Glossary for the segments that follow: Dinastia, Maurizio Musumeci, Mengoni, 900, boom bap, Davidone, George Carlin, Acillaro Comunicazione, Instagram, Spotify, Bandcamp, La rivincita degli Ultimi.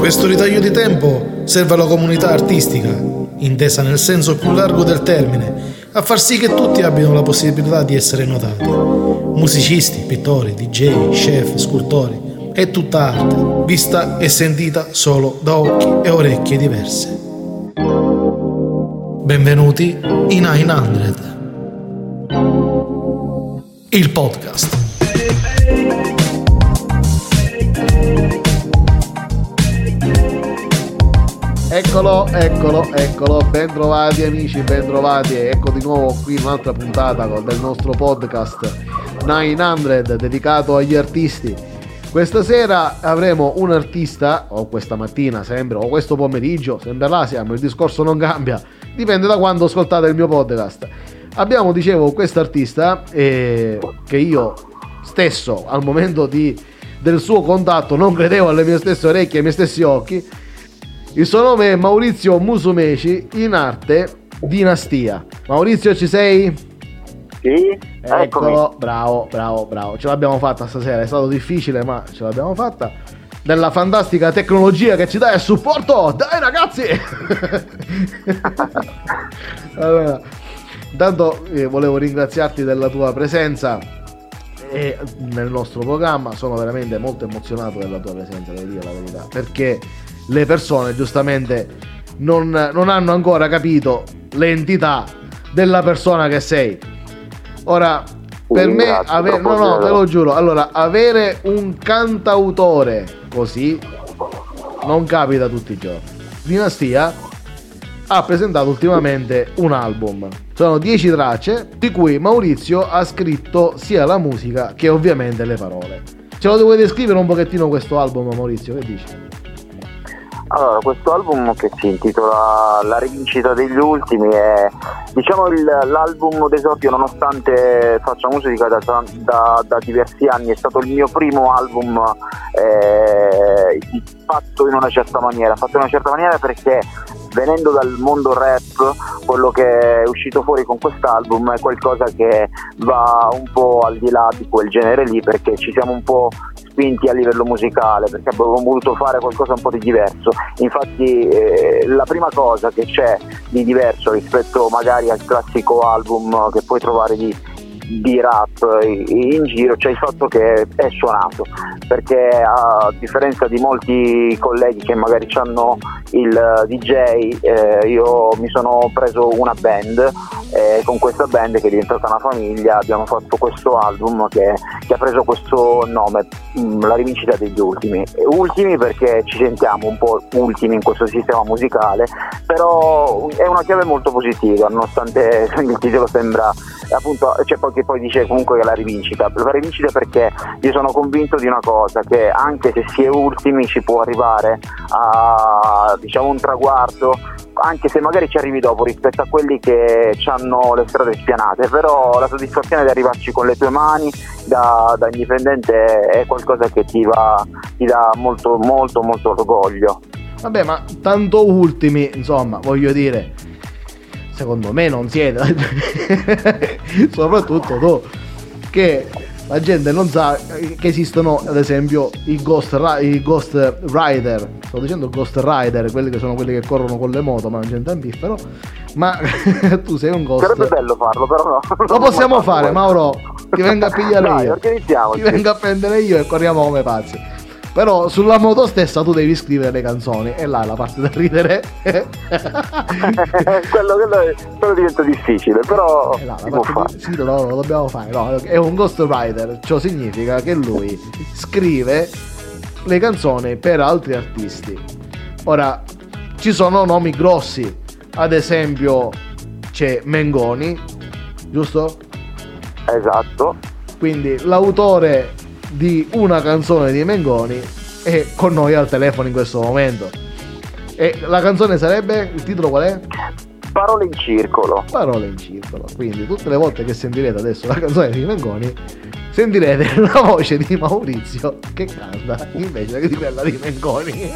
Questo ritaglio di tempo serve alla comunità artistica, intesa nel senso più largo del termine, a far sì che tutti abbiano la possibilità di essere notati. Musicisti, pittori, DJ, chef, scultori. È tutta arte, vista e sentita solo da occhi e orecchie diverse. Benvenuti in 900, il podcast. Eccolo, bentrovati amici, bentrovati, ecco di nuovo qui un'altra puntata del nostro podcast 900 dedicato agli artisti. Questa sera avremo un artista, o questa mattina sembra, o questo pomeriggio, sembra là siamo, il discorso non cambia, dipende da quando ascoltate il mio podcast. Abbiamo, dicevo, quest'artista che io stesso al momento del suo contatto non credevo alle mie stesse orecchie, ai miei stessi occhi. Il suo nome è Maurizio Musumeci, in arte Dinastia. Maurizio, ci sei? Sì, ecco, bravo, ce l'abbiamo fatta stasera, è stato difficile ma ce l'abbiamo fatta, della fantastica tecnologia che ci dà il supporto, dai ragazzi. Allora, intanto volevo ringraziarti della tua presenza nel nostro programma, sono veramente molto emozionato della tua presenza, devo dire la verità, perché le persone giustamente non hanno ancora capito l'entità della persona che sei. Ora, per me, te lo giuro, allora, avere un cantautore così non capita tutti i giorni. Dinastia ha presentato ultimamente un album, sono 10 tracce, di cui Maurizio ha scritto sia la musica che ovviamente le parole. Ce lo vuoi descrivere un pochettino questo album, Maurizio, che dici? Allora, questo album che si intitola La rivincita degli Ultimi è, diciamo, l'album d'esordio, nonostante faccia musica da diversi anni, è stato il mio primo album fatto in una certa maniera, perché venendo dal mondo rap, quello che è uscito fuori con quest'album è qualcosa che va un po' al di là di quel genere lì, perché ci siamo un po' spinti a livello musicale, perché abbiamo voluto fare qualcosa un po' di diverso. Infatti la prima cosa che c'è di diverso rispetto magari al classico album che puoi trovare di rap in giro, cioè il fatto che è suonato, perché a differenza di molti colleghi che magari hanno il DJ, io mi sono preso una band, con questa band che è diventata una famiglia abbiamo fatto questo album che ha preso questo nome, La rivincita degli ultimi, perché ci sentiamo un po' ultimi in questo sistema musicale, però è una chiave molto positiva, nonostante il titolo sembra appunto, cioè poi dice comunque che la rivincita, perché io sono convinto di una cosa, che anche se si è ultimi ci può arrivare a, diciamo, un traguardo, anche se magari ci arrivi dopo rispetto a quelli che hanno le strade spianate, però la soddisfazione di arrivarci con le tue mani da indipendente è qualcosa che ti dà molto molto molto orgoglio. Vabbè, ma tanto ultimi, insomma, voglio dire, secondo me non siete. Soprattutto tu, che la gente non sa che esistono, ad esempio, i ghost rider. Sto dicendo ghost rider, quelli che sono quelli che corrono con le moto, ma non c'entra un piffero. Ma tu sei un ghost. Sarebbe bello farlo, però no. Lo possiamo fare, Mauro. Ti vengo a pigliare io. Ti vengo a prendere io e corriamo come pazzi. Però sulla moto stessa tu devi scrivere le canzoni, e là la parte da ridere. quello diventa difficile, però lo dobbiamo fare. No, è un ghostwriter, ciò significa che lui scrive le canzoni per altri artisti. Ora, ci sono nomi grossi, ad esempio c'è Mengoni, giusto? Esatto. Quindi l'autore di una canzone di Mengoni è con noi al telefono in questo momento, e la canzone sarebbe, il titolo qual è? Parole in circolo. Quindi tutte le volte che sentirete adesso la canzone di Mengoni sentirete la voce di Maurizio che canta invece che di quella di Mengoni.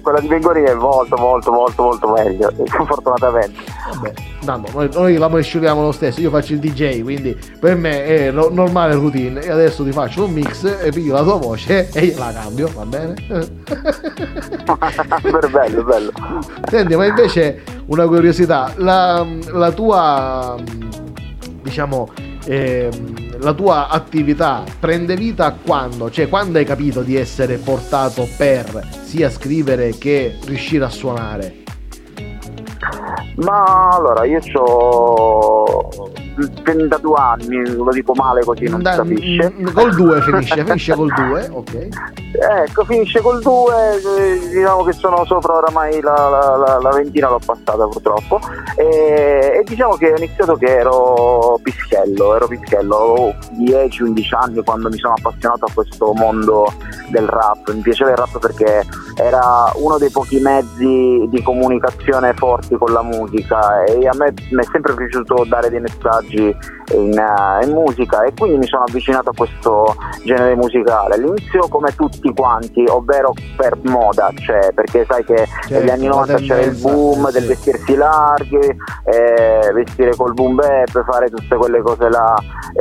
Quella di Mengoni è molto molto molto molto meglio, fortunatamente. Vabbè. no, noi la mescoliamo lo stesso, io faccio il DJ, quindi per me è normale routine, e adesso ti faccio un mix e piglio la tua voce e la cambio, va bene? Bello, bello. Senti, ma invece una curiosità, la tua, diciamo, la tua attività prende vita quando? Cioè, quando hai capito di essere portato per sia scrivere che riuscire a suonare? Ma allora, io ho 32 anni, lo dico male così, non si capisce. Col 2 finisce col 2, ok. Ecco, finisce col 2, diciamo che sono sopra oramai la ventina, l'ho passata purtroppo. E diciamo che ho iniziato che ero pischello, avevo 10-11 anni quando mi sono appassionato a questo mondo del rap. Mi piaceva il rap perché era uno dei pochi mezzi di comunicazione forti con la musica, e a me mi è sempre piaciuto dare dei messaggi in musica, e quindi mi sono avvicinato a questo genere musicale all'inizio come tutti quanti, ovvero per moda, cioè perché sai che negli anni 90 c'era il boom del vestirsi larghi, vestire col boom bap, fare tutte quelle cose là,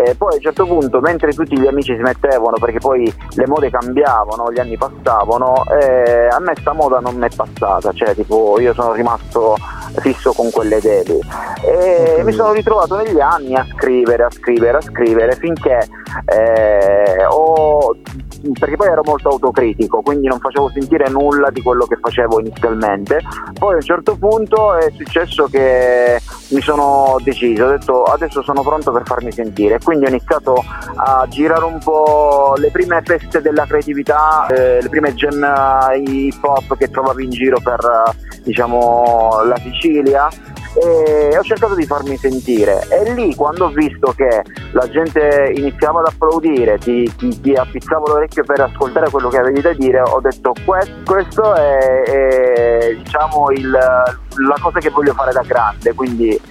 e poi a un certo punto, mentre tutti gli amici si mettevano, perché poi le mode cambiavano, gli anni passavano, a me sta moda non mi è passata, cioè tipo io sono rimasto fisso con quelle idee lì, e okay, mi sono ritrovato negli anni a scrivere finché perché poi ero molto autocritico, quindi non facevo sentire nulla di quello che facevo inizialmente. Poi a un certo punto è successo che mi sono deciso, ho detto adesso sono pronto per farmi sentire, quindi ho iniziato a girare un po' le prime feste della creatività, le prime jam hip hop che trovavi in giro per, diciamo, la Sicilia, e ho cercato di farmi sentire, e lì quando ho visto che la gente iniziava ad applaudire, ti appizzavo l'orecchio per ascoltare quello che avevi da dire, ho detto questo è diciamo la cosa che voglio fare da grande, quindi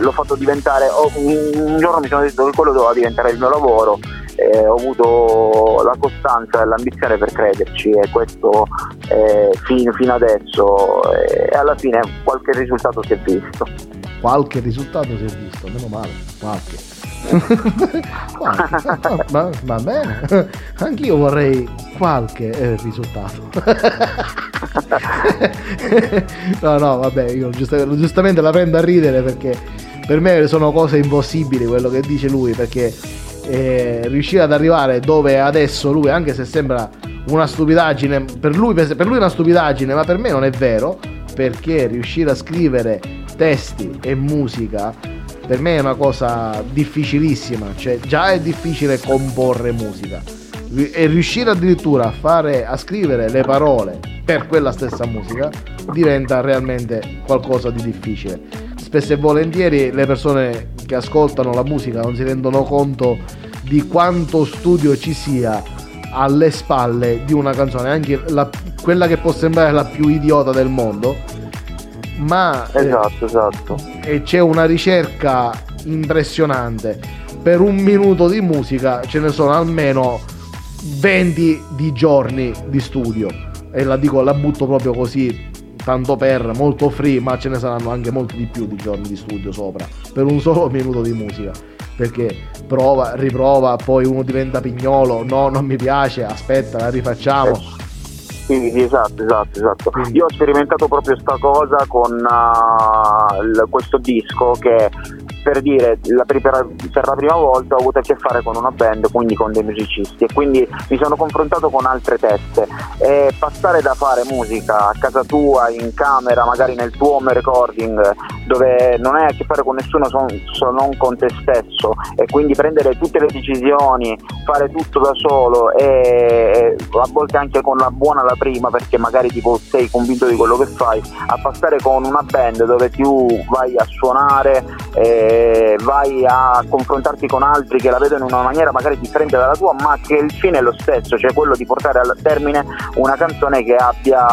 l'ho fatto diventare, un giorno mi sono detto che quello doveva diventare il mio lavoro, ho avuto la costanza e l'ambizione per crederci, e questo fino adesso, e alla fine qualche risultato si è visto, meno male, qualche. Va bene, anch'io vorrei qualche risultato. no vabbè, io giustamente la prendo a ridere, perché per me sono cose impossibili quello che dice lui, perché riuscire ad arrivare dove adesso lui, anche se sembra una stupidaggine, per lui è una stupidaggine, ma per me non è vero, perché riuscire a scrivere testi e musica per me è una cosa difficilissima, cioè già è difficile comporre musica, e riuscire addirittura a scrivere le parole per quella stessa musica diventa realmente qualcosa di difficile. Spesso e volentieri le persone che ascoltano la musica non si rendono conto di quanto studio ci sia alle spalle di una canzone, anche quella che può sembrare la più idiota del mondo, ma esatto. C'è una ricerca impressionante. Per un minuto di musica ce ne sono almeno 20 di giorni di studio, e la butto proprio così, tanto per, molto free, ma ce ne saranno anche molti di più di giorni di studio sopra per un solo minuto di musica, perché prova, riprova, poi uno diventa pignolo, no, non mi piace, aspetta, la rifacciamo. Sì, esatto. Io ho sperimentato proprio sta cosa con questo disco, che per dire, per la prima volta ho avuto a che fare con una band, quindi con dei musicisti, e quindi mi sono confrontato con altre teste, e passare da fare musica a casa tua, in camera, magari nel tuo home recording, dove non hai a che fare con nessuno se non con te stesso, e quindi prendere tutte le decisioni, fare tutto da solo, e a volte anche con la buona la prima, perché magari tipo sei convinto di quello che fai, a passare con una band dove tu vai a suonare, vai a confrontarti con altri che la vedono in una maniera magari differente dalla tua, ma che il fine è lo stesso, cioè quello di portare al termine una canzone che abbia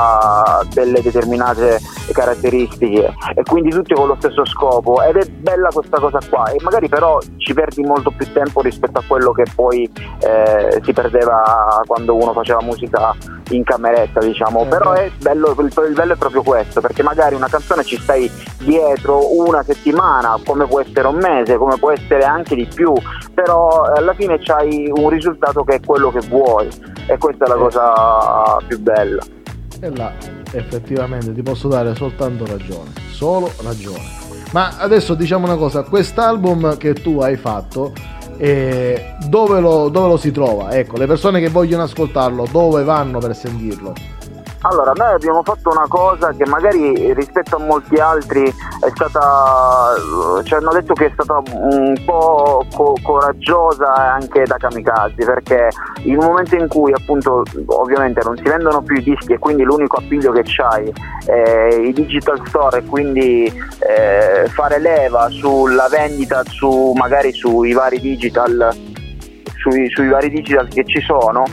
delle determinate caratteristiche, e quindi tutti con lo stesso scopo, ed è bella questa cosa qua, e magari però ci perdi molto più tempo rispetto a quello che poi si perdeva quando uno faceva musica in cameretta, diciamo. Però è bello, il bello è proprio questo, perché magari una canzone ci stai dietro una settimana, come può essere un mese, come può essere anche di più, però alla fine c'hai un risultato che è quello che vuoi, e questa è la cosa più bella. E là effettivamente ti posso dare soltanto ragione, solo ragione. Ma adesso diciamo una cosa, quest'album che tu hai fatto, dove lo si trova? Ecco, le persone che vogliono ascoltarlo, dove vanno per sentirlo? Allora, noi abbiamo fatto una cosa che magari rispetto a molti altri è stata, ci hanno detto che è stata un po' coraggiosa anche da Kamikaze, perché il momento in cui appunto ovviamente non si vendono più i dischi e quindi l'unico appiglio che c'hai è i digital store, e quindi fare leva sulla vendita su magari sui vari digital che ci sono.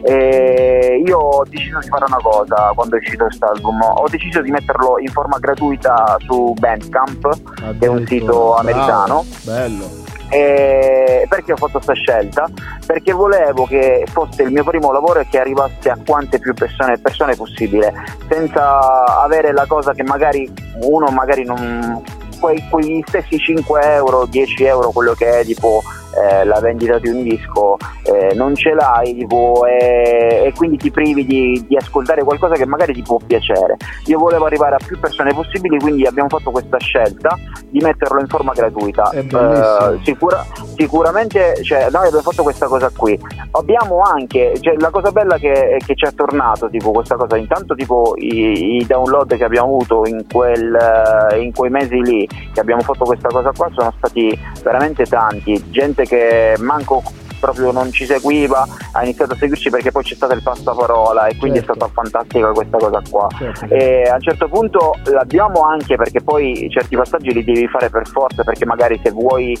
E io ho deciso di fare una cosa quando è uscito questo album, ho deciso di metterlo in forma gratuita su Bandcamp, che è un sito americano. Bello. E perché ho fatto questa scelta? Perché volevo che fosse il mio primo lavoro e che arrivasse a quante più persone possibile, senza avere la cosa che magari uno magari non... quegli stessi 5 euro, 10 euro, quello che è tipo la vendita di un disco, non ce l'hai tipo, e quindi ti privi di ascoltare qualcosa che magari ti può piacere. Io volevo arrivare a più persone possibili, quindi abbiamo fatto questa scelta di metterlo in forma gratuita. Sicuramente, cioè, noi abbiamo fatto questa cosa qui, abbiamo anche, cioè, la cosa bella che ci è tornato tipo questa cosa, intanto tipo i download che abbiamo avuto in quei mesi lì che abbiamo fatto questa cosa qua sono stati veramente tanti, gente che manco proprio non ci seguiva ha iniziato a seguirci, perché poi c'è stata il passaparola e quindi è stata fantastica questa cosa qua. E a un certo punto l'abbiamo anche, perché poi certi passaggi li devi fare per forza, perché magari se vuoi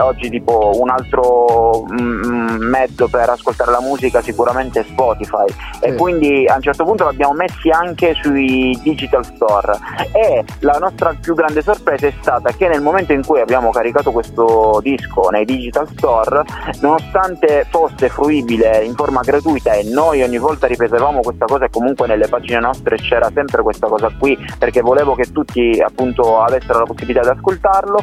oggi tipo un altro mezzo per ascoltare la musica sicuramente è Spotify, e quindi a un certo punto l'abbiamo messi anche sui digital store. E la nostra più grande sorpresa è stata che nel momento in cui abbiamo caricato questo disco nei digital store, nonostante fosse fruibile in forma gratuita, e noi ogni volta ripetevamo questa cosa, e comunque nelle pagine nostre c'era sempre questa cosa qui, perché volevo che tutti appunto avessero la possibilità di ascoltarlo,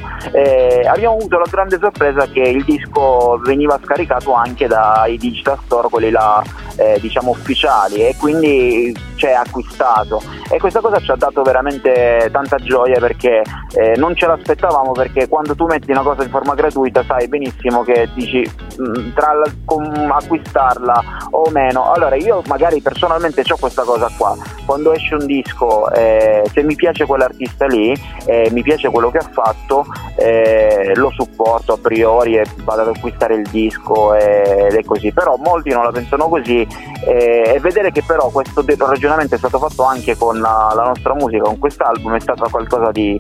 abbiamo avuto la grande sorpresa che il disco veniva scaricato anche dai digital store, quelli là diciamo ufficiali, e quindi c'è acquistato. E questa cosa ci ha dato veramente tanta gioia, perché non ce l'aspettavamo, perché quando tu metti una cosa in forma gratuita sai benissimo che dici tra acquistarla o meno. Allora io magari personalmente ho questa cosa qua, quando esce un disco se mi piace quell'artista lì, mi piace quello che ha fatto, lo supporto a priori e vado ad acquistare il disco ed è così. Però molti non la pensano così, e vedere che però questo ragionamento è stato fatto anche con la nostra musica, con quest'album, è stato qualcosa di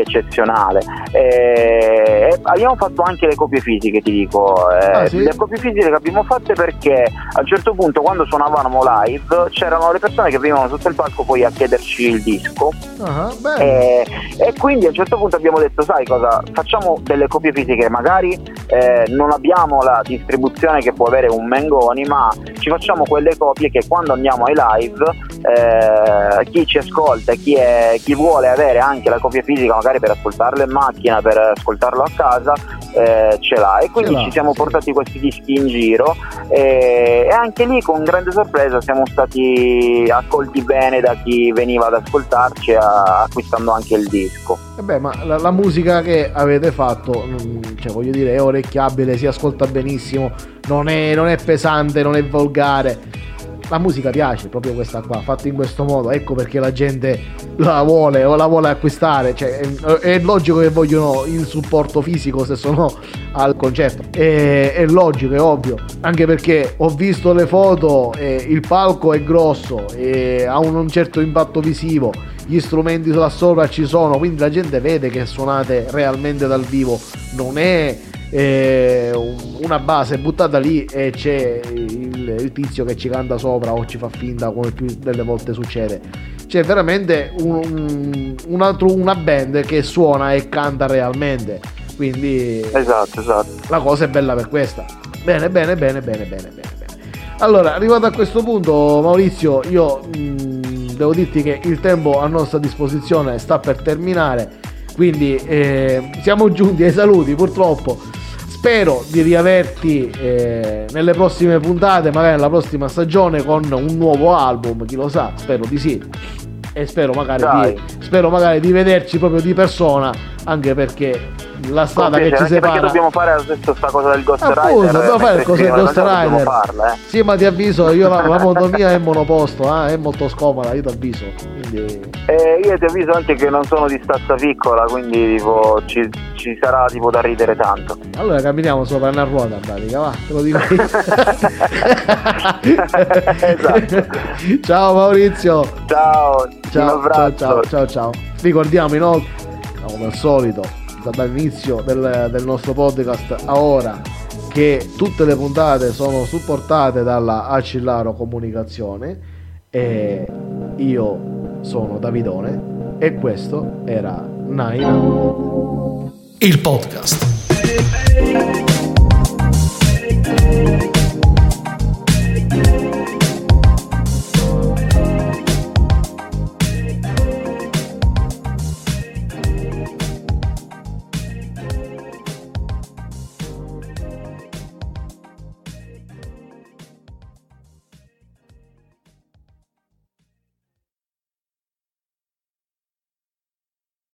eccezionale. E abbiamo fatto anche le copie fisiche, ti dico. Le copie fisiche che abbiamo fatte, perché a un certo punto quando suonavamo live c'erano le persone che venivano sotto il palco poi a chiederci il disco, e quindi a un certo punto abbiamo detto sai cosa, facciamo delle copie fisiche, magari non abbiamo la distribuzione che può avere un Mengoni, ma ci facciamo quelle copie che quando andiamo ai live chi ci ascolta, chi vuole avere anche la copia fisica magari per ascoltarlo in macchina, per ascoltarlo a casa, ce l'ha. E quindi ci siamo portati questi dischi in giro, e anche lì con grande sorpresa siamo stati accolti bene da chi veniva ad ascoltarci acquistando anche il disco. Ma la musica che avete fatto, cioè voglio dire, è orecchiabile, si ascolta benissimo, non è pesante, non è volgare. La musica piace, proprio questa qua, fatta in questo modo, ecco perché la gente la vuole o la vuole acquistare, cioè è logico che vogliono il supporto fisico se sono al concerto, è logico, è ovvio, anche perché ho visto le foto, il palco è grosso, ha un certo impatto visivo, gli strumenti là sopra ci sono, quindi la gente vede che suonate realmente dal vivo, non è una base buttata lì e c'è il tizio che ci canta sopra o ci fa finta, come più delle volte succede. C'è veramente una band che suona e canta realmente, quindi esatto. La cosa è bella per questa. Bene. Allora, arrivato a questo punto, Maurizio, io devo dirti che il tempo a nostra disposizione sta per terminare, quindi siamo giunti ai saluti, purtroppo. Spero di riaverti nelle prossime puntate, magari nella prossima stagione, con un nuovo album, chi lo sa, spero di sì, e spero magari di vederci proprio di persona, anche perché la strada che ci separa, perché dobbiamo fare adesso questa cosa del Ghost Rider, dobbiamo fare cosa del Ghost Rider, farla, eh. Sì, ma ti avviso, io la monomia è monoposto, è molto scomoda, io ti avviso, quindi... io ti avviso anche che non sono di stazza piccola, quindi tipo ci sarà tipo da ridere tanto. Allora camminiamo sopra una ruota, pratica, va, te lo dico. Esatto. Ciao Maurizio, ciao, un abbraccio. Ricordiamo inoltre, come al solito, dall'inizio del nostro podcast a ora, che tutte le puntate sono supportate dalla Acillaro Comunicazione, e io sono Davidone e questo era Naina, il podcast.